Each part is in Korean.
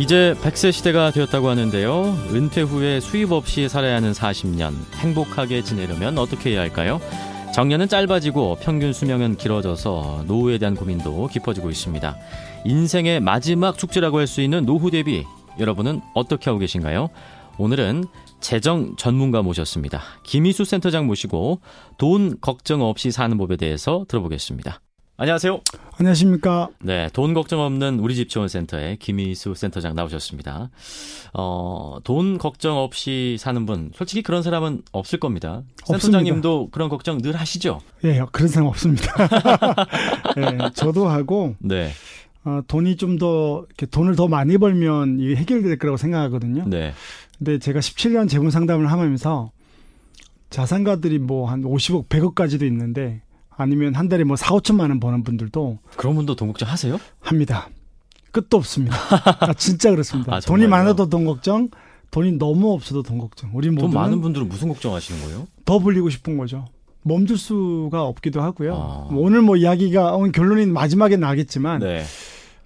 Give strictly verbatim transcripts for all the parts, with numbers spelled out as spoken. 이제 백 세 시대가 되었다고 하는데요. 은퇴 후에 수입 없이 살아야 하는 사십 년, 행복하게 지내려면 어떻게 해야 할까요? 정년은 짧아지고 평균 수명은 길어져서 노후에 대한 고민도 깊어지고 있습니다. 인생의 마지막 숙제라고 할 수 있는 노후 대비, 여러분은 어떻게 하고 계신가요? 오늘은 재정 전문가 모셨습니다. 김희수 센터장 모시고 돈 걱정 없이 사는 법에 대해서 들어보겠습니다. 안녕하세요. 안녕하십니까. 네, 돈 걱정 없는 우리 집 지원센터의 김희수 센터장 나오셨습니다. 어, 돈 걱정 없이 사는 분, 솔직히 그런 사람은 없을 겁니다. 없습니다. 센터장님도 그런 걱정 늘 하시죠? 예, 그런 사람 없습니다. 예, 저도 하고, 네. 어, 돈이 좀 더, 이렇게 돈을 더 많이 벌면 이게 해결될 거라고 생각하거든요. 네. 근데 제가 십칠 년 재무 상담을 하면서 자산가들이 뭐 한 오십억, 백억까지도 있는데, 아니면 한 달에 뭐 사, 오천만 원 버는 분들도. 그런 분도 돈 걱정 하세요? 합니다. 끝도 없습니다. 아, 진짜 그렇습니다. 아, 돈이 많아도 돈 걱정, 돈이 너무 없어도 돈 걱정. 우리 모두는 돈 많은 분들은 무슨 걱정 하시는 거예요? 더 불리고 싶은 거죠. 멈출 수가 없기도 하고요. 아. 오늘 뭐 이야기가 오늘 결론이 마지막에 나겠지만 네.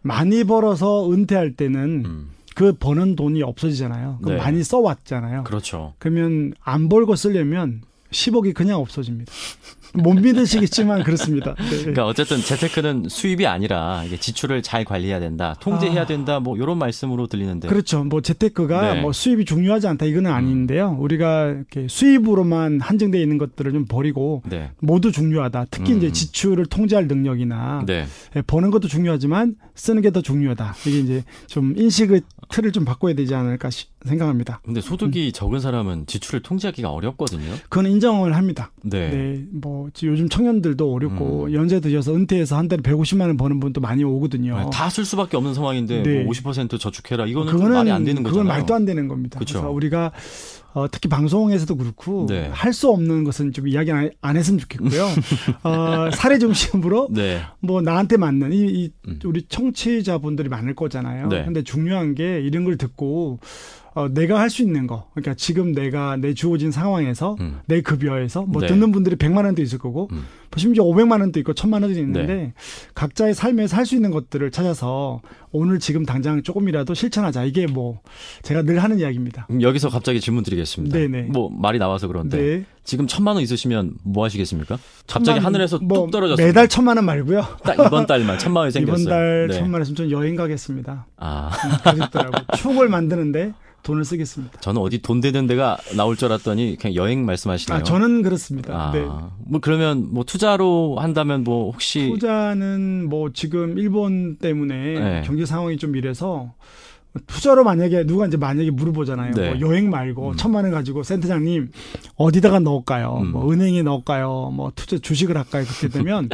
많이 벌어서 은퇴할 때는 음. 그 버는 돈이 없어지잖아요. 그럼 네. 많이 써왔잖아요. 그렇죠. 그러면 안 벌고 쓰려면 십억이 그냥 없어집니다. 못 믿으시겠지만 그렇습니다. 네. 그러니까 어쨌든 재테크는 수입이 아니라 이게 지출을 잘 관리해야 된다, 통제해야 된다, 뭐 이런 말씀으로 들리는데. 그렇죠. 뭐 재테크가 네. 뭐 수입이 중요하지 않다 이거는 아닌데요. 우리가 이렇게 수입으로만 한정되어 있는 것들을 좀 버리고 네. 모두 중요하다. 특히 음. 이제 지출을 통제할 능력이나 네. 버는 것도 중요하지만 쓰는 게 더 중요하다. 이게 이제 좀 인식의 틀을 좀 바꿔야 되지 않을까 생각합니다. 근데 소득이 음. 적은 사람은 지출을 통제하기가 어렵거든요. 그건 인정을 합니다. 네. 네. 뭐 요즘 청년들도 어렵고 음. 연세 드셔서 은퇴해서 한 달에 백오십만 원 버는 분도 많이 오거든요. 다 쓸 수밖에 없는 상황인데 네. 뭐 오십 퍼센트 저축해라 이거는 그거는, 말이 안 되는 거잖아요. 그건 말도 안 되는 겁니다. 그쵸? 그래서 우리가 어, 특히 방송에서도 그렇고 네. 할 수 없는 것은 좀 이야기 안, 안 했으면 좋겠고요. 어, 사례 중심으로 네. 뭐 나한테 맞는 이, 이 우리 청취자분들이 많을 거잖아요. 네. 근데 중요한 게 이런 걸 듣고 어, 내가 할 수 있는 거. 그러니까 지금 내가 내 주어진 상황에서 음. 내 급여에서 뭐 네. 듣는 분들이 백만 원도 있을 거고 음. 심지어 오백만 원도 있고 천만 원도 있는데 네. 각자의 삶에서 할 수 있는 것들을 찾아서 오늘 지금 당장 조금이라도 실천하자. 이게 뭐 제가 늘 하는 이야기입니다. 여기서 갑자기 질문 드리겠습니다. 네네. 뭐 말이 나와서 그런데 네. 지금 천만 원 있으시면 뭐 하시겠습니까? 갑자기 천만, 하늘에서 뭐 뚝 떨어졌어요. 매달 천만 원 말고요. 딱 이번 달만 천만 원이 생겼어요. 이번 달 네. 천만 원 있으면 저는 여행 가겠습니다. 아. 가겠더라고. 추억을 만드는데 돈을 쓰겠습니다. 저는 어디 돈 되는 데가 나올 줄 알았더니 그냥 여행 말씀하시네요. 아, 저는 그렇습니다. 아, 네. 뭐 그러면 뭐 투자로 한다면 뭐 혹시 투자는 뭐 지금 일본 때문에 네. 경제 상황이 좀 이래서 투자로 만약에 누가 이제 만약에 물어보잖아요. 네. 뭐 여행 말고 음. 천만 원 가지고 센터장님 어디다가 넣을까요? 음. 뭐 은행에 넣을까요? 뭐 투자 주식을 할까요? 그렇게 되면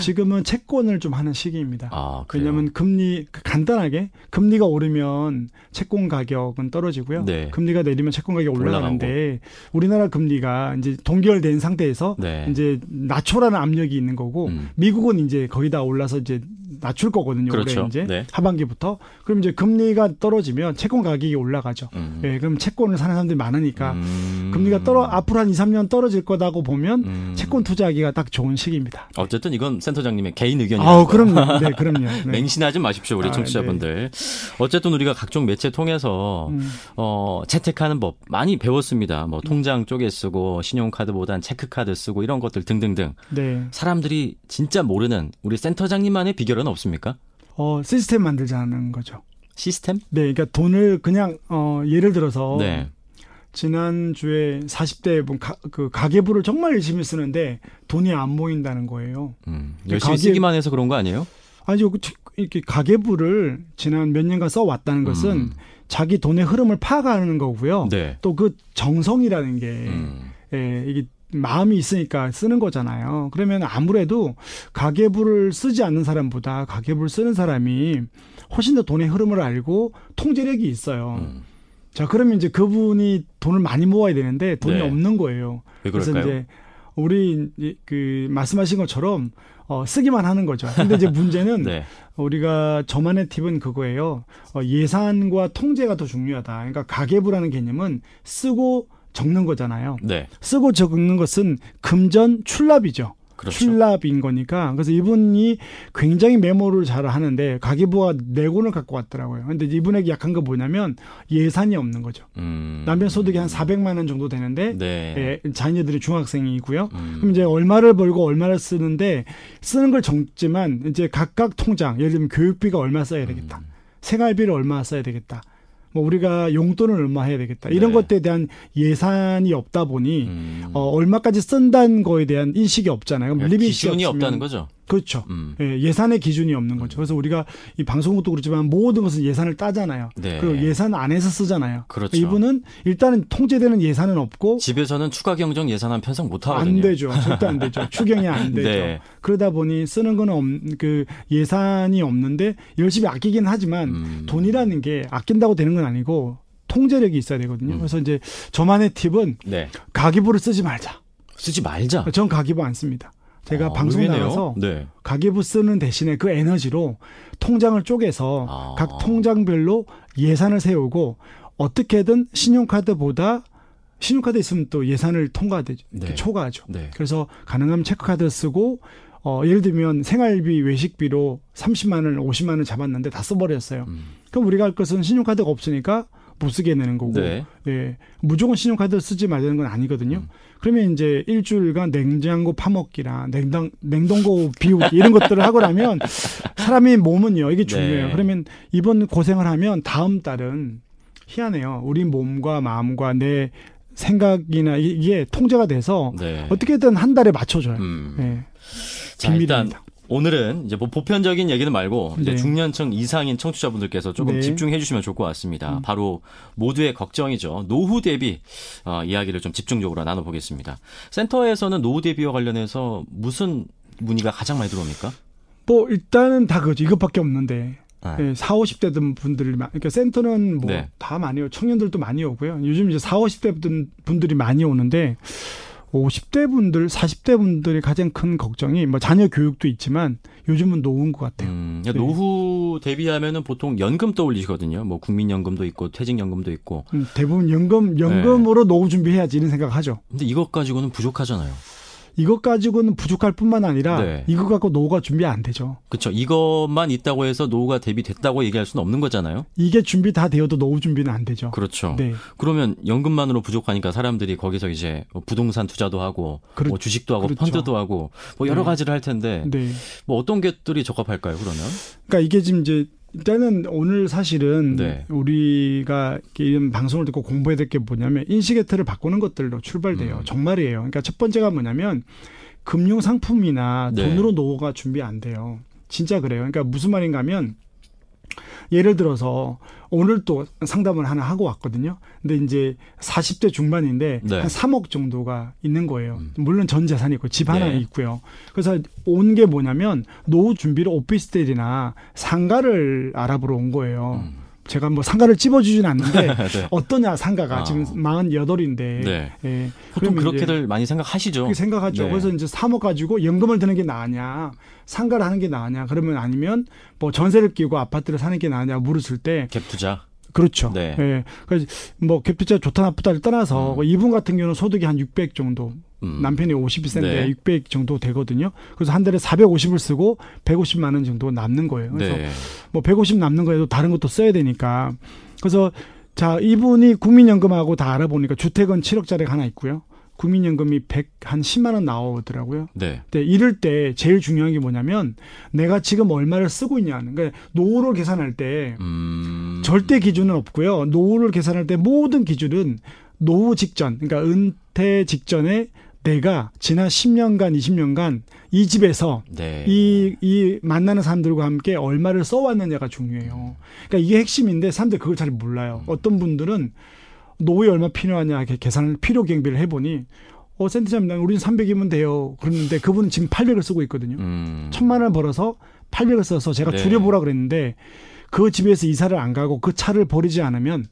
지금은 채권을 좀 하는 시기입니다. 아, 왜냐하면 금리 간단하게 금리가 오르면 채권 가격은 떨어지고요. 네. 금리가 내리면 채권 가격이 올라가는데 올라가고. 우리나라 금리가 이제 동결된 상태에서 네. 이제 낮춰라는 압력이 있는 거고 음. 미국은 이제 거의 다 올라서 이제 낮출 거거든요. 그렇죠. 올해 이제 네. 하반기부터. 그럼 이제 금리가 떨어지면 채권 가격이 올라가죠. 음. 예, 그럼 채권을 사는 사람들이 많으니까 음. 금리가 떨어 앞으로 한 이, 삼 년 떨어질 거라고 보면 음. 채권 투자하기가 딱 좋은 시기입니다. 어쨌든 이건 센터장님의 개인 의견이에요. 아, 그럼요. 네, 그럼요. 네. 맹신하지 마십시오, 우리 청취자분들. 아, 네. 어쨌든 우리가 각종 매체 통해서 음. 어, 재테크하는 법 많이 배웠습니다. 뭐 통장 쪽에 쓰고 신용카드보단 체크카드 쓰고 이런 것들 등등등. 네. 사람들이 진짜 모르는 우리 센터장님만의 비결은 없습니까? 어, 시스템 만들자는 거죠. 시스템? 네, 그러니까 돈을 그냥 어, 예를 들어서 네. 지난주에 사십 대 분 가, 그 가계부를 정말 열심히 쓰는데 돈이 안 모인다는 거예요. 음, 열심히 가계, 쓰기만 해서 그런 거 아니에요? 아니요. 이렇게 가계부를 지난 몇 년간 써왔다는 것은 음. 자기 돈의 흐름을 파악하는 거고요. 네. 또 그 정성이라는 게 음. 예, 이게 마음이 있으니까 쓰는 거잖아요. 그러면 아무래도 가계부를 쓰지 않는 사람보다 가계부를 쓰는 사람이 훨씬 더 돈의 흐름을 알고 통제력이 있어요. 음. 자, 그러면 이제 그분이 돈을 많이 모아야 되는데 돈이 네. 없는 거예요. 왜 그럴까요? 그래서 이제 우리 그 말씀하신 것처럼 어, 쓰기만 하는 거죠. 근데 이제 문제는 네. 우리가 저만의 팁은 그거예요. 어, 예산과 통제가 더 중요하다. 그러니까 가계부라는 개념은 쓰고 적는 거잖아요. 네. 쓰고 적는 것은 금전 출납이죠. 그렇죠. 출납인 거니까. 그래서 이분이 굉장히 메모를 잘 하는데 가계부와 내고를 갖고 왔더라고요. 그런데 이분에게 약한 거 뭐냐면 예산이 없는 거죠. 음. 남편 소득이 한 사백만 원 정도 되는데 네. 예, 자녀들이 중학생이고요. 음. 그럼 이제 얼마를 벌고 얼마를 쓰는데 쓰는 걸 적지만 이제 각각 통장, 예를 들면 교육비가 얼마 써야 되겠다. 음. 생활비를 얼마 써야 되겠다. 뭐 우리가 용돈을 얼마 해야 되겠다. 이런 네. 것들에 대한 예산이 없다 보니 음. 어, 얼마까지 쓴다는 거에 대한 인식이 없잖아요. 물리비 기준이 없다는 거죠. 그렇죠. 음. 예, 예산의 기준이 없는 거죠. 그래서 우리가 이 방송국도 그렇지만 모든 것은 예산을 따잖아요. 네. 그리고 예산 안에서 쓰잖아요. 그렇죠. 이분은 일단은 통제되는 예산은 없고 집에서는 추가 경정 예산은 편성 못 하거든요. 안 되죠. 절대 안 되죠. 추경이 안 되죠. 네. 그러다 보니 쓰는 건 없, 그 예산이 없는데 열심히 아끼긴 하지만 음. 돈이라는 게 아낀다고 되는 건 아니고 통제력이 있어야 되거든요. 음. 그래서 이제 저만의 팁은 네. 가계부를 쓰지 말자. 쓰지 말자. 전 가계부 안 씁니다. 제가 아, 방송 의외네요. 나가서 네. 가계부 쓰는 대신에 그 에너지로 통장을 쪼개서 아. 각 통장별로 예산을 세우고 어떻게든 신용카드보다 신용카드 있으면 또 예산을 통과되죠. 네. 초과하죠. 네. 그래서 가능하면 체크카드를 쓰고 어, 예를 들면 생활비, 외식비로 삼십만 원, 오십만 원 잡았는데 다 써버렸어요. 음. 그럼 우리가 할 것은 신용카드가 없으니까 못 쓰게 내는 거고 네. 네. 무조건 신용카드 쓰지 말라는 건 아니거든요. 음. 그러면 이제 일주일간 냉장고 파먹기나 냉동, 냉동고 비우기 이런 것들을 하고 나면 사람이 몸은요. 이게 중요해요. 네. 그러면 이번 고생을 하면 다음 달은 희한해요. 우리 몸과 마음과 내 생각이나 이게 통제가 돼서 네. 어떻게든 한 달에 맞춰줘요. 음. 네. 자, 일단 오늘은 이제 뭐 보편적인 얘기는 말고 이제 네. 중년층 이상인 청취자분들께서 조금 네. 집중해 주시면 좋을 것 같습니다. 음. 바로 모두의 걱정이죠. 노후 대비 어, 이야기를 좀 집중적으로 나눠보겠습니다. 센터에서는 노후 대비와 관련해서 무슨 문의가 가장 많이 들어옵니까? 뭐 일단은 다 그거죠. 이것밖에 없는데. 네, 사오십 대 분들이 그러니까 센터는 뭐 다 네. 많이 오고 청년들도 많이 오고요. 요즘 이제 사오십 대 분들이 많이 오는데 오십 대 분들, 사십 대 분들이 가장 큰 걱정이 뭐 자녀 교육도 있지만 요즘은 노후인 것 같아요. 음, 그러니까 네. 노후 대비하면은 보통 연금 떠올리시거든요. 뭐 국민연금도 있고 퇴직연금도 있고 음, 대부분 연금 연금으로 네. 노후 준비해야지 이런 생각하죠. 근데 이것 가지고는 부족하잖아요. 이것 가지고는 부족할 뿐만 아니라 네. 이거 갖고 노후가 준비 안 되죠. 그렇죠. 이것만 있다고 해서 노후가 대비됐다고 얘기할 수는 없는 거잖아요. 이게 준비 다 되어도 노후 준비는 안 되죠. 그렇죠. 네. 그러면 연금만으로 부족하니까 사람들이 거기서 이제 부동산 투자도 하고 그렇, 뭐 주식도 하고 그렇죠. 펀드도 하고 뭐 여러 네. 가지를 할 텐데 네. 뭐 어떤 것들이 적합할까요? 그러면? 그러니까 이게 지금 이제 일단은 오늘 사실은 네. 우리가 이런 방송을 듣고 공부해야 될 게 뭐냐면 인식의 틀을 바꾸는 것들로 출발돼요. 음. 정말이에요. 그러니까 첫 번째가 뭐냐면 금융 상품이나 네. 돈으로 노후가 준비 안 돼요. 진짜 그래요. 그러니까 무슨 말인가 하면 예를 들어서 오늘 또 상담을 하나 하고 왔거든요. 근데 이제 사십 대 중반인데 네. 한 삼억 정도가 있는 거예요. 음. 물론 전 재산이 있고 집 하나 네. 있고요. 그래서 온 게 뭐냐면 노후 준비로 오피스텔이나 상가를 알아보러 온 거예요. 음. 제가 뭐 상가를 찝어주진 않는데 네. 어떠냐 상가가 아. 지금 사십팔인데 네. 예. 보통 그렇게들 많이 생각하시죠. 그렇게 생각하죠. 네. 그래서 이제 삼억 가지고 연금을 드는 게 나으냐 상가를 하는 게 나으냐 그러면 아니면 뭐 전세를 끼고 아파트를 사는 게 나으냐 물었을 때 갭 투자. 그렇죠. 네. 예. 그러니까 뭐 갭 투자 좋다 나쁘다를 떠나서 음. 이분 같은 경우는 소득이 한 육백 정도. 음. 남편이 오십이 세인데 네. 육백 정도 되거든요. 그래서 한 달에 사백오십을 쓰고 백오십만 원 정도 남는 거예요. 그래서 네. 뭐 백오십 남는 거에도 다른 것도 써야 되니까. 그래서 자, 이분이 국민연금하고 다 알아보니까 주택은 칠억짜리가 하나 있고요. 국민연금이 백, 한 십만 원 나오더라고요. 네. 근데 이럴 때 제일 중요한 게 뭐냐면 내가 지금 얼마를 쓰고 있냐는 거예요. 그러니까 노후를 계산할 때 음. 절대 기준은 없고요. 노후를 계산할 때 모든 기준은 노후 직전, 그러니까 은퇴 직전에 내가 지난 십 년간, 이십 년간 이 집에서 네. 이, 이 만나는 사람들과 함께 얼마를 써왔느냐가 중요해요. 그러니까 이게 핵심인데 사람들이 그걸 잘 몰라요. 음. 어떤 분들은 노후에 얼마 필요하냐 이렇게 계산을 필요 경비를 해보니 어, 센티장님, 우리는 삼백이면 돼요. 그랬는데 그분은 지금 팔백을 쓰고 있거든요. 음. 천만 원 벌어서 팔백을 써서 제가 네. 줄여보라 그랬는데 그 집에서 이사를 안 가고 그 차를 버리지 않으면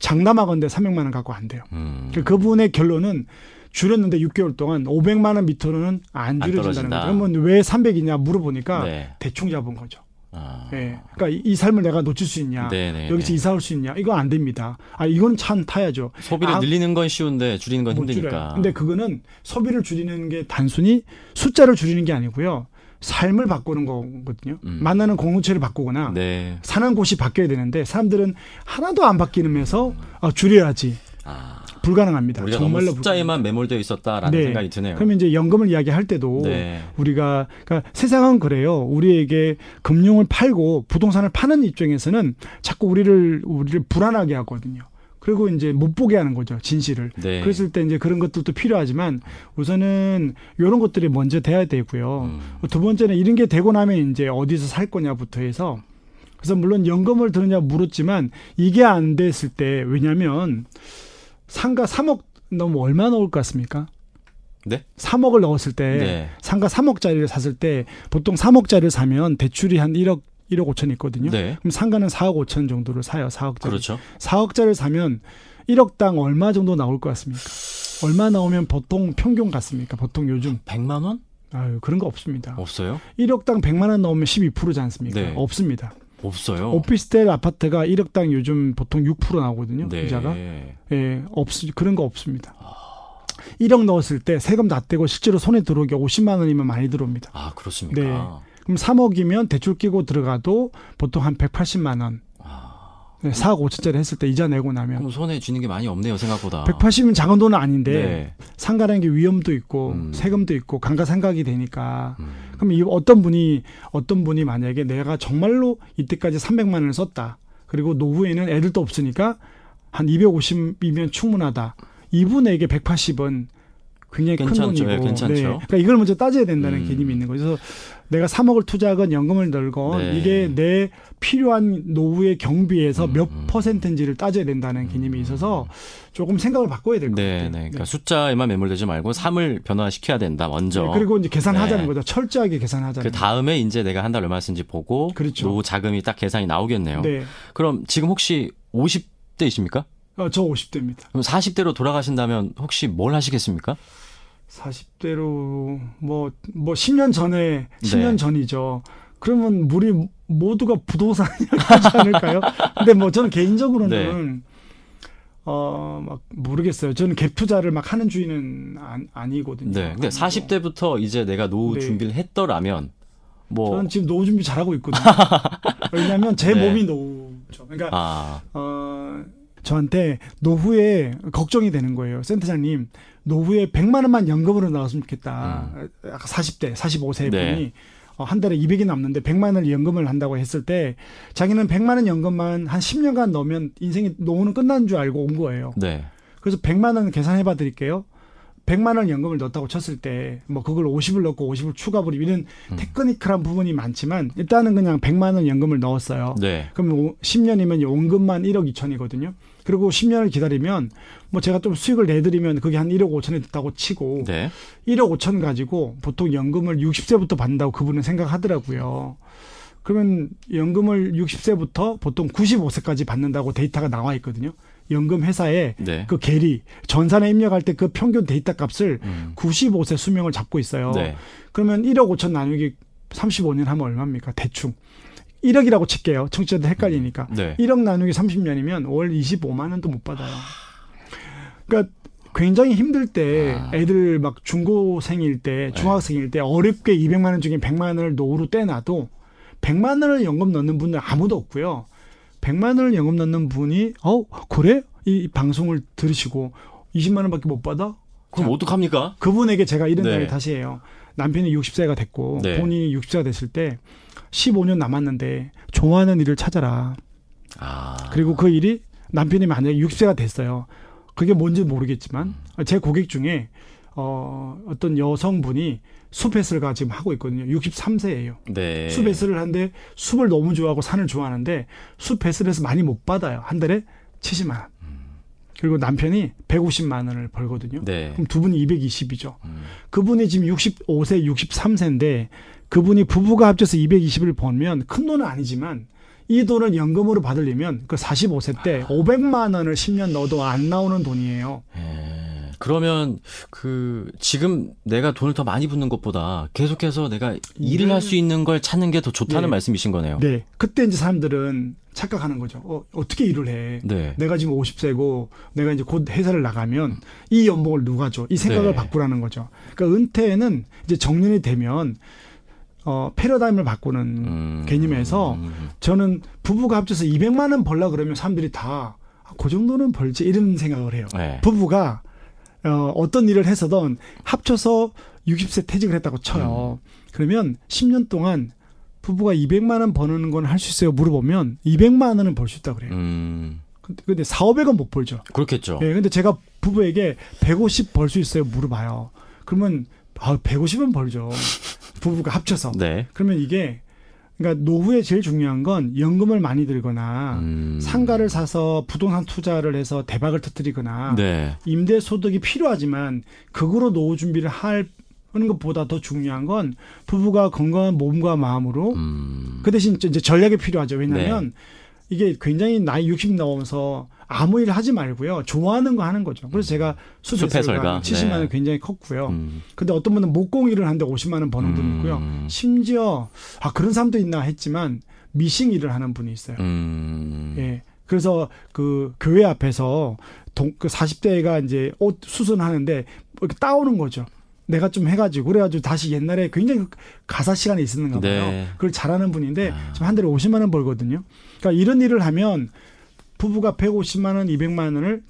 장담하건대 삼백만 원 갖고 안 돼요. 음. 그러니까 그분의 결론은 줄였는데 육 개월 동안 오백만 원 밑으로는 안 줄여진다는 거죠. 그러면 왜 삼백이냐 물어보니까 네. 대충 잡은 거죠. 아. 예. 그러니까 이, 이 삶을 내가 놓칠 수 있냐, 네네네. 여기서 이사 올 수 있냐, 이거 안 됩니다. 아, 이건 참 타야죠. 소비를 아, 늘리는 건 쉬운데 줄이는 건 힘드니까. 줄여요. 근데 그거는 소비를 줄이는 게 단순히 숫자를 줄이는 게 아니고요. 삶을 바꾸는 거거든요. 음. 만나는 공동체를 바꾸거나 네. 사는 곳이 바뀌어야 되는데 사람들은 하나도 안 바뀌면서 음. 아, 줄여야지. 아, 불가능합니다. 우리가 정말로 너무 숫자에만 불가능합니다. 매몰되어 있었다라는 네. 생각이 드네요. 그러면 이제 연금을 이야기할 때도 네. 우리가 그러니까 세상은 그래요. 우리에게 금융을 팔고 부동산을 파는 입장에서는 자꾸 우리를 우리를 불안하게 하거든요. 그리고 이제 못 보게 하는 거죠, 진실을. 네. 그랬을 때 이제 그런 것들도 필요하지만 우선은 이런 것들이 먼저 돼야 되고요. 음. 두 번째는 이런 게 되고 나면 이제 어디서 살 거냐부터 해서. 그래서 물론 연금을 드느냐 물었지만 이게 안 됐을 때 왜냐하면 상가 삼억 넣으면 얼마 넣을 것 같습니까? 네? 삼억을 넣었을 때 네. 상가 삼억짜리를 샀을 때 보통 삼억짜리를 사면 대출이 한 일억, 일억 오천 있거든요. 네. 그럼 상가는 사억 오천 정도를 사요. 사억짜리. 그렇죠. 사억짜리를 사면 일억당 얼마 정도 나올 것 같습니까? 얼마 나오면 보통 평균 같습니까? 보통 요즘. 백만 원? 아유, 그런 거 없습니다. 없어요? 일억당 백만 원 넣으면 십이 퍼센트지 않습니까? 네. 없습니다. 없어요. 오피스텔 아파트가 일억당 요즘 보통 육 퍼센트 나오거든요. 네. 이자가. 예, 없, 그런 거 없습니다. 아... 일억 넣었을 때 세금 다 떼고 실제로 손에 들어오게 오십만 원이면 많이 들어옵니다. 아, 그렇습니까? 네. 그럼 삼억이면 대출 끼고 들어가도 보통 한 백팔십만 원. 아... 네, 사억 오천짜리 했을 때 이자 내고 나면. 그럼 손에 쥐는 게 많이 없네요, 생각보다. 백팔십은 작은 돈은 아닌데 네. 상가라는 게 위험도 있고 음. 세금도 있고 감가상각이 되니까. 음. 그럼 이 어떤 분이 어떤 분이 만약에 내가 정말로 이때까지 삼백만 원을 썼다. 그리고 노후에는 애들도 없으니까 한 이백오십이면 충분하다. 이분에게 백팔십은 굉장히 괜찮죠, 큰 돈이고. 예, 괜찮죠. 네. 그러니까 이걸 먼저 따져야 된다는 음. 개념이 있는 거죠. 그래서 내가 삼억을 투자하건 연금을 넣건 네. 이게 내 필요한 노후의 경비에서 음, 몇 음. 퍼센트인지를 따져야 된다는 개념이 있어서 조금 생각을 바꿔야 될 것 네, 같아요. 네. 그러니까 네. 숫자에만 매몰되지 말고 삶을 변화시켜야 된다. 먼저. 네, 그리고 이제 계산하자는 네. 거죠. 철저하게 계산하자는. 그 다음에 이제 내가 한 달 얼마 쓴지 보고 그렇죠. 노후 자금이 딱 계산이 나오겠네요. 네. 그럼 지금 혹시 오십 대이십니까? 어, 저 오십 대입니다. 그럼 사십 대로 돌아가신다면 혹시 뭘 하시겠습니까? 사십 대로 뭐, 뭐 십 년 전에, 십 년 네. 전이죠. 그러면 우리 모두가 부동산이 하지 않을까요? 근데 뭐 저는 개인적으로는, 네. 어, 막 모르겠어요. 저는 갭 투자를 막 하는 주의는 안, 아니거든요. 네. 근데 사십 대부터 이제 내가 노후 네. 준비를 했더라면, 뭐. 저는 지금 노후 준비 잘하고 있거든요. 왜냐면 제 네. 몸이 노후죠. 그러니까, 아. 어, 저한테 노후에 걱정이 되는 거예요. 센터장님, 노후에 백만 원만 연금으로 나왔으면 좋겠다. 음. 사십 대, 사십오 세 분이 네. 어, 한 달에 이백이 남는데 백만 원을 연금을 한다고 했을 때 자기는 백만 원 연금만 한 십 년간 넣으면 인생이 노후는 끝난 줄 알고 온 거예요. 네. 그래서 백만 원 계산해봐 드릴게요. 백만 원 연금을 넣었다고 쳤을 때 뭐 그걸 오십을 넣고 오십을 추가불입 이런 음. 테크니컬한 부분이 많지만 일단은 그냥 백만 원 연금을 넣었어요. 네. 그럼 십 년이면 연금만 일억 이천이거든요. 그리고 십 년을 기다리면 뭐 제가 좀 수익을 내드리면 그게 한 일억 오천에 됐다고 치고 네. 일억 오천 가지고 보통 연금을 육십 세부터 받는다고 그분은 생각하더라고요. 그러면 연금을 육십 세부터 보통 구십오 세까지 받는다고 데이터가 나와 있거든요. 연금 회사에 네. 그 계리, 전산에 입력할 때 그 평균 데이터 값을 음. 구십오 세 수명을 잡고 있어요. 네. 그러면 일억 오천 나누기 삼십오 년 하면 얼마입니까? 대충. 일억이라고 칠게요. 청취자들 헷갈리니까. 네. 일억 나누기 삼십 년이면 월 이십오만 원도 못 받아요. 그러니까 굉장히 힘들 때 애들 막 중고생일 때, 중학생일 때 어렵게 이백만 원 중에 백만 원을 노후로 떼놔도 백만 원을 연금 넣는 분들 아무도 없고요. 백만 원을 연금 넣는 분이 어 그래? 이 방송을 들으시고 이십만 원밖에 못 받아? 그럼 자, 어떡합니까? 그분에게 제가 이런 얘기 네. 다시 해요. 남편이 육십 세가 됐고 네. 본인이 육십 세가 됐을 때 십오 년 남았는데 좋아하는 일을 찾아라. 아. 그리고 그 일이 남편이 만약에 육십 세가 됐어요. 그게 뭔지 모르겠지만 제 고객 중에 어, 어떤 여성분이 숲해설가 지금 하고 있거든요. 육십삼 세예요. 네. 숲해설을 하는데 숲을 너무 좋아하고 산을 좋아하는데 숲해설에서 많이 못 받아요. 한 달에 칠십만 원. 음. 그리고 남편이 백오십만 원을 벌거든요. 네. 그럼 두 분이 이백이십이죠. 음. 그분이 지금 육십오 세, 육십삼 세인데 그분이 부부가 합쳐서 이백이십을 벌면 큰 돈은 아니지만 이 돈을 연금으로 받으려면 그 사십오 세 때 아. 오백만 원을 십 년 넣어도 안 나오는 돈이에요. 네. 그러면 그 지금 내가 돈을 더 많이 붓는 것보다 계속해서 내가 일을 네. 할 수 있는 걸 찾는 게 더 좋다는 네. 말씀이신 거네요. 네. 그때 이제 사람들은 착각하는 거죠. 어, 어떻게 일을 해? 네. 내가 지금 오십 세고 내가 이제 곧 회사를 나가면 이 연봉을 누가 줘? 이 생각을 네. 바꾸라는 거죠. 그러니까 은퇴는 이제 정년이 되면 어, 패러다임을 바꾸는 음, 개념에서 음. 저는 부부가 합쳐서 이백만 원 벌라 그러면 사람들이 다 그 정도는 벌지 이런 생각을 해요. 네. 부부가 어, 어떤 일을 해서든 합쳐서 육십 세 퇴직을 했다고 쳐요. 음. 그러면 십 년 동안 부부가 이백만 원 버는 건 할 수 있어요? 물어보면 이백만 원은 벌 수 있다고 그래요. 음. 근데 사오백 원 못 벌죠. 그렇겠죠. 예, 근데 제가 부부에게 백오십 벌 수 있어요? 물어봐요. 그러면 아, 백오십은 벌죠. 부부가 합쳐서. 네. 그러면 이게 그러니까 노후에 제일 중요한 건 연금을 많이 들거나 음. 상가를 사서 부동산 투자를 해서 대박을 터뜨리거나 네. 임대 소득이 필요하지만 극으로 노후 준비를 할 하는 것보다 더 중요한 건 부부가 건강한 몸과 마음으로 음. 그 대신 이제 전략이 필요하죠. 왜냐하면 네. 이게 굉장히 나이 육십 넘어서 아무 일을 하지 말고요. 좋아하는 거 하는 거죠. 그래서 제가 수술가 칠십만 원 네. 굉장히 컸고요. 음. 근데 어떤 분은 목공 일을 하는데 오십만 원 버는 분이 있고요. 음. 심지어 아 그런 사람도 있나 했지만 미싱 일을 하는 분이 있어요. 음. 예. 그래서 그 교회 앞에서 동, 그 사십 대가 이제 옷 수선하는데 이렇게 따오는 거죠. 내가 좀 해가지고 그래가지고 다시 옛날에 굉장히 가사 시간이 있었는가 봐요. 네. 그걸 잘하는 분인데 아. 지금 한 달에 오십만 원 벌거든요. 그러니까 이런 일을 하면 부부가 백오십만 원, 이백만 원을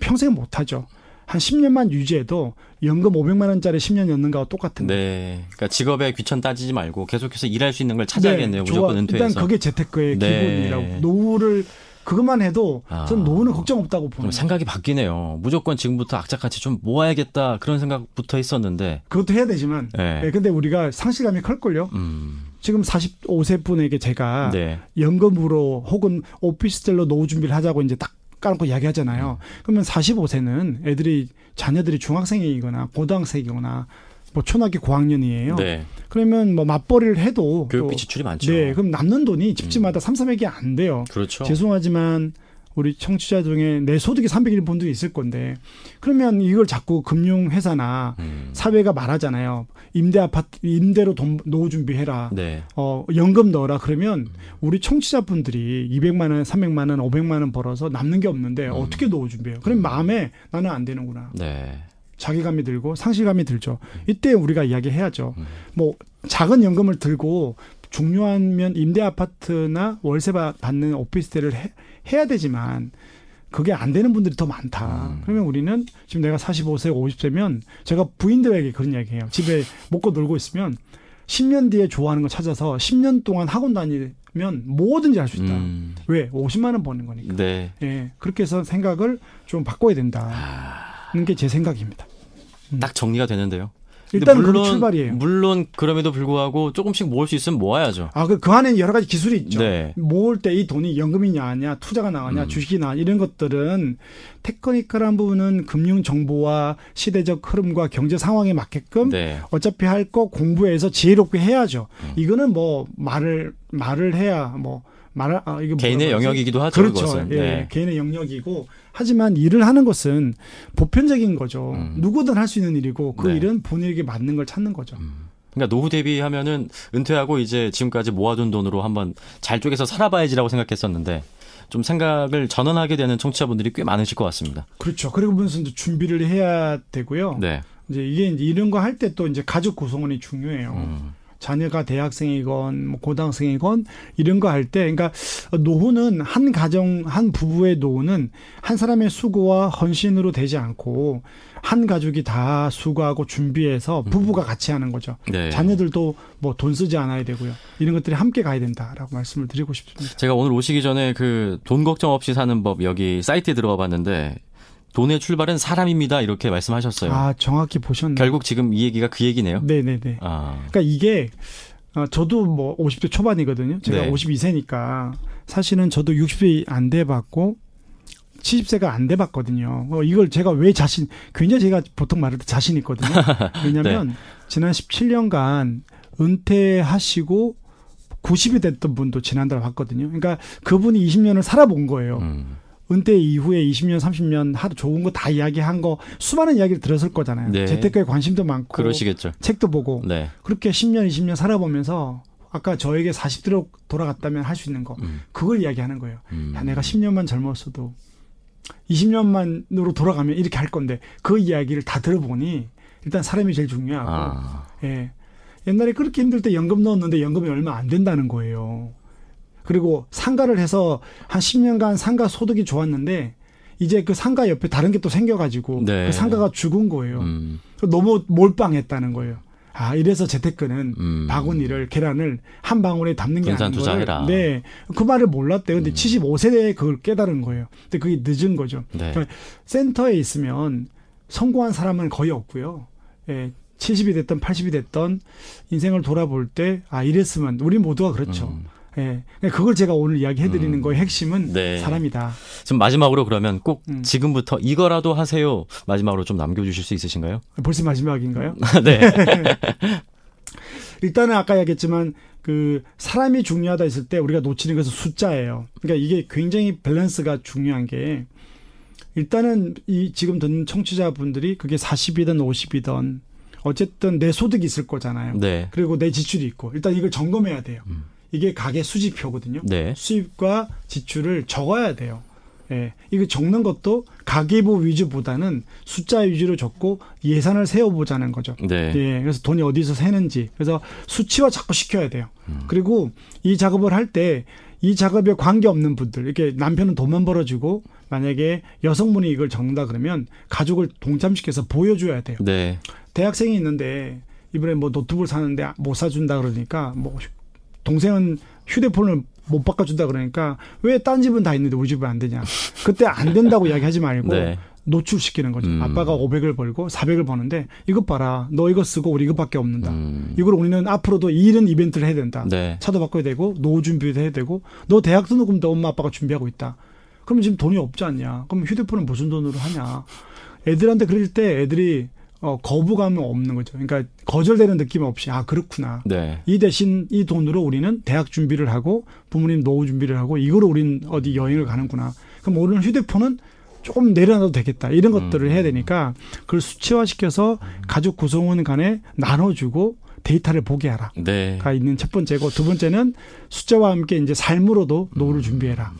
평생 못하죠. 한 십 년만 유지해도 연금 오백만 원짜리 십 년 연금하고 똑같은데. 네. 그러니까 직업에 귀천 따지지 말고 계속해서 일할 수 있는 걸 찾아야겠네요. 네. 무조건 은퇴해서. 일단 그게 재테크의 네. 기본이라고. 노후를. 그것만 해도 전 노후는 아, 걱정 없다고 보는 생각이 바뀌네요. 무조건 지금부터 악착같이 좀 모아야겠다 그런 생각부터 했었는데. 그것도 해야 되지만 네. 네, 근데 우리가 상실감이 클걸요. 음. 지금 사십오 세 분에게 제가 네. 연금으로 혹은 오피스텔로 노후 준비를 하자고 이제 딱 까놓고 이야기하잖아요. 음. 그러면 사십오 세는 애들이 자녀들이 중학생이거나 고등학생이거나 뭐 초등학교 고학년이에요. 네. 그러면 뭐 맞벌이를 해도 교육비 지출이 많죠. 네, 그럼 남는 돈이 집집마다 음. 삼삼백이 안 돼요. 그렇죠. 죄송하지만 우리 청취자 중에 내 소득이 삼백일 분도 있을 건데 그러면 이걸 자꾸 금융회사나 음. 사회가 말하잖아요. 임대 아파트 임대로 돈 노후 준비해라. 네. 어 연금 넣어라. 그러면 우리 청취자분들이 이백만 원, 삼백만 원, 오백만 원 벌어서 남는 게 없는데 음. 어떻게 노후 준비해요? 그럼 마음에 나는 안 되는구나. 네. 자괴감이 들고 상실감이 들죠. 이때 우리가 이야기해야죠. 뭐 작은 연금을 들고 중요하면 임대 아파트나 월세 받는 오피스텔을 해, 해야 되지만 그게 안 되는 분들이 더 많다. 음. 그러면 우리는 지금 내가 사십오 세, 오십 세면 제가 부인들에게 그런 이야기해요. 집에 먹고 놀고 있으면 십 년 뒤에 좋아하는 거 찾아서 십 년 동안 학원 다니면 뭐든지 할 수 있다. 음. 왜? 오십만 원 버는 거니까. 네. 예, 그렇게 해서 생각을 좀 바꿔야 된다. 아. 는 게 제 생각입니다. 음. 딱 정리가 되는데요. 일단 물론 출발이에요. 물론 그럼에도 불구하고 조금씩 모을 수 있으면 모아야죠. 아, 그, 그 안에 여러 가지 기술이 있죠. 네. 모을 때 이 돈이 연금이냐 아니냐, 투자가 나가냐, 음. 주식이 나가냐 이런 것들은 테크니컬한 부분은 금융 정보와 시대적 흐름과 경제 상황에 맞게끔 네. 어차피 할 거 공부해서 지혜롭게 해야죠. 음. 이거는 뭐 말을 말을 해야 뭐 말을 아, 이게 개인의 영역이기도 하죠. 그렇죠. 예, 네. 개인의 영역이고. 하지만 일을 하는 것은 보편적인 거죠. 음. 누구든 할 수 있는 일이고 그 네. 일은 본인에게 맞는 걸 찾는 거죠. 음. 그러니까 노후 대비하면은 은퇴하고 이제 지금까지 모아둔 돈으로 한번 잘 쪼개서 살아봐야지라고 생각했었는데 좀 생각을 전환하게 되는 청취자분들이 꽤 많으실 것 같습니다. 그렇죠. 그리고 무슨 준비를 해야 되고요. 네. 이제 이게 이제 이런 거 할 때 또 이제 가족 구성원이 중요해요. 음. 자녀가 대학생이건 고등학생이건 이런 거 할 때 그러니까 노후는 한 가정 한 부부의 노후는 한 사람의 수고와 헌신으로 되지 않고 한 가족이 다 수고하고 준비해서 부부가 같이 하는 거죠. 네. 자녀들도 뭐 돈 쓰지 않아야 되고요. 이런 것들이 함께 가야 된다라고 말씀을 드리고 싶습니다. 제가 오늘 오시기 전에 그 돈 걱정 없이 사는 법 여기 사이트에 들어가 봤는데 돈의 출발은 사람입니다. 이렇게 말씀하셨어요. 아, 정확히 보셨네요. 결국 지금 이 얘기가 그 얘기네요. 네네네. 아. 그러니까 이게 저도 뭐 오십 대 초반이거든요. 제가 네. 오십이 세니까 사실은 저도 육십 세 안 돼봤고 칠십 세가 안 돼봤거든요. 이걸 제가 왜 자신, 굉장히 제가 보통 말할 때 자신 있거든요. 왜냐하면 네. 지난 십칠 년간 은퇴하시고 구십이 됐던 분도 지난달 왔거든요. 그러니까 그분이 이십 년을 살아본 거예요. 음. 은퇴 이후에 이십 년, 삼십 년 하루 좋은 거 다 이야기한 거 수많은 이야기를 들었을 거잖아요. 네. 재테크에 관심도 많고 그러시겠죠. 책도 보고 네. 그렇게 십 년, 이십 년 살아보면서 아까 저에게 사십대로 돌아갔다면 할 수 있는 거 음. 그걸 이야기하는 거예요. 음. 야, 내가 십 년만 젊었어도 이십 년만으로 돌아가면 이렇게 할 건데 그 이야기를 다 들어보니 일단 사람이 제일 중요하고 아. 예. 옛날에 그렇게 힘들 때 연금 넣었는데 연금이 얼마 안 된다는 거예요. 그리고 상가를 해서 한 십 년간 상가 소득이 좋았는데 이제 그 상가 옆에 다른 게 또 생겨가지고 네. 그 상가가 죽은 거예요. 음. 너무 몰빵했다는 거예요. 아 이래서 재테크는 음. 바구니를 계란을 한 방울에 담는 게 아닌 거예요. 네, 그 말을 몰랐대요. 근데 음. 칠십오세대에 그걸 깨달은 거예요. 근데 그게 늦은 거죠. 네. 그러니까 센터에 있으면 성공한 사람은 거의 없고요. 예. 칠십이 됐던 팔십이 됐던 인생을 돌아볼 때 아 이랬으면 우리 모두가 그렇죠. 음. 예, 그걸 제가 오늘 이야기해드리는 음. 거의 핵심은 네. 사람이다. 지금 마지막으로 그러면 꼭 음. 지금부터 이거라도 하세요. 마지막으로 좀 남겨주실 수 있으신가요? 벌써 마지막인가요? 네. 일단은 아까 이야기했지만 그 사람이 중요하다 했을 때 우리가 놓치는 것은 숫자예요. 그러니까 이게 굉장히 밸런스가 중요한 게 일단은 이 지금 듣는 청취자분들이 그게 사십이든 오십이든 어쨌든 내 소득이 있을 거잖아요. 네. 그리고 내 지출이 있고 일단 이걸 점검해야 돼요. 음. 이게 가계 수지표거든요. 네. 수입과 지출을 적어야 돼요. 예. 이거 적는 것도 가계부 위주보다는 숫자 위주로 적고 예산을 세워보자는 거죠. 네. 예. 그래서 돈이 어디서 새는지. 그래서 수치화 자꾸 시켜야 돼요. 음. 그리고 이 작업을 할 때 이 작업에 관계없는 분들, 이렇게 남편은 돈만 벌어주고 만약에 여성분이 이걸 적는다 그러면 가족을 동참시켜서 보여줘야 돼요. 네. 대학생이 있는데 이번에 뭐 노트북을 사는데 못 사준다 그러니까 뭐 동생은 휴대폰을 못 바꿔준다 그러니까 왜 딴 집은 다 있는데 우리 집은 안 되냐. 그때 안 된다고 이야기하지 말고 네. 노출시키는 거죠. 음. 아빠가 오백을 벌고 사백을 버는데 이것 봐라. 너 이거 쓰고 우리 이것밖에 없는다. 음. 이걸 우리는 앞으로도 이런 이벤트를 해야 된다. 네. 차도 바꿔야 되고 노후 준비도 해야 되고 너 대학 등록금도 엄마 아빠가 준비하고 있다. 그럼 지금 돈이 없지 않냐. 그럼 휴대폰은 무슨 돈으로 하냐. 애들한테 그럴 때 애들이 어, 거부감은 없는 거죠. 그러니까 거절되는 느낌 없이 아 그렇구나. 네. 이 대신 이 돈으로 우리는 대학 준비를 하고 부모님 노후 준비를 하고 이거로 우린 어디 여행을 가는구나. 그럼 오늘 휴대폰은 조금 내려놔도 되겠다. 이런 것들을 음. 해야 되니까 그걸 수치화시켜서 가족 구성원 간에 나눠주고 데이터를 보게 하라가 네. 있는 첫 번째고 두 번째는 숫자와 함께 이제 삶으로도 노후를 준비해라.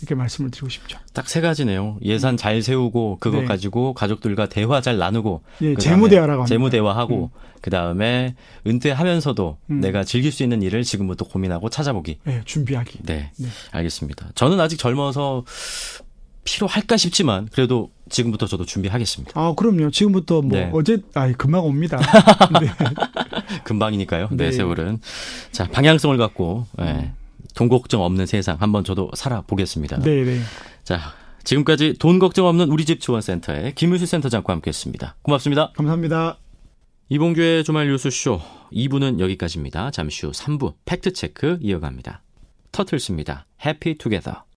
이렇게 말씀을 드리고 싶죠. 딱 세 가지네요. 예산 잘 세우고 그것 네. 가지고 가족들과 대화 잘 나누고 네, 재무대화라고 합니다. 재무대화하고 음. 그다음에 은퇴하면서도 음. 내가 즐길 수 있는 일을 지금부터 고민하고 찾아보기. 네, 준비하기. 네, 네. 알겠습니다. 저는 아직 젊어서 필요할까 싶지만 그래도 지금부터 저도 준비하겠습니다. 아, 그럼요. 지금부터 뭐 네. 어제 아이 금방 옵니다. 네. 금방이니까요. 네, 네, 세월은. 자, 방향성을 갖고 예. 네. 돈 걱정 없는 세상 한번 저도 살아보겠습니다. 네네. 자, 지금까지 돈 걱정 없는 우리 집 지원센터의 김효수 센터장과 함께했습니다. 고맙습니다. 감사합니다. 이봉규의 주말 뉴스쇼 이 부는 여기까지입니다. 잠시 후 삼 부 팩트체크 이어갑니다. 터틀스입니다. 해피 투게더.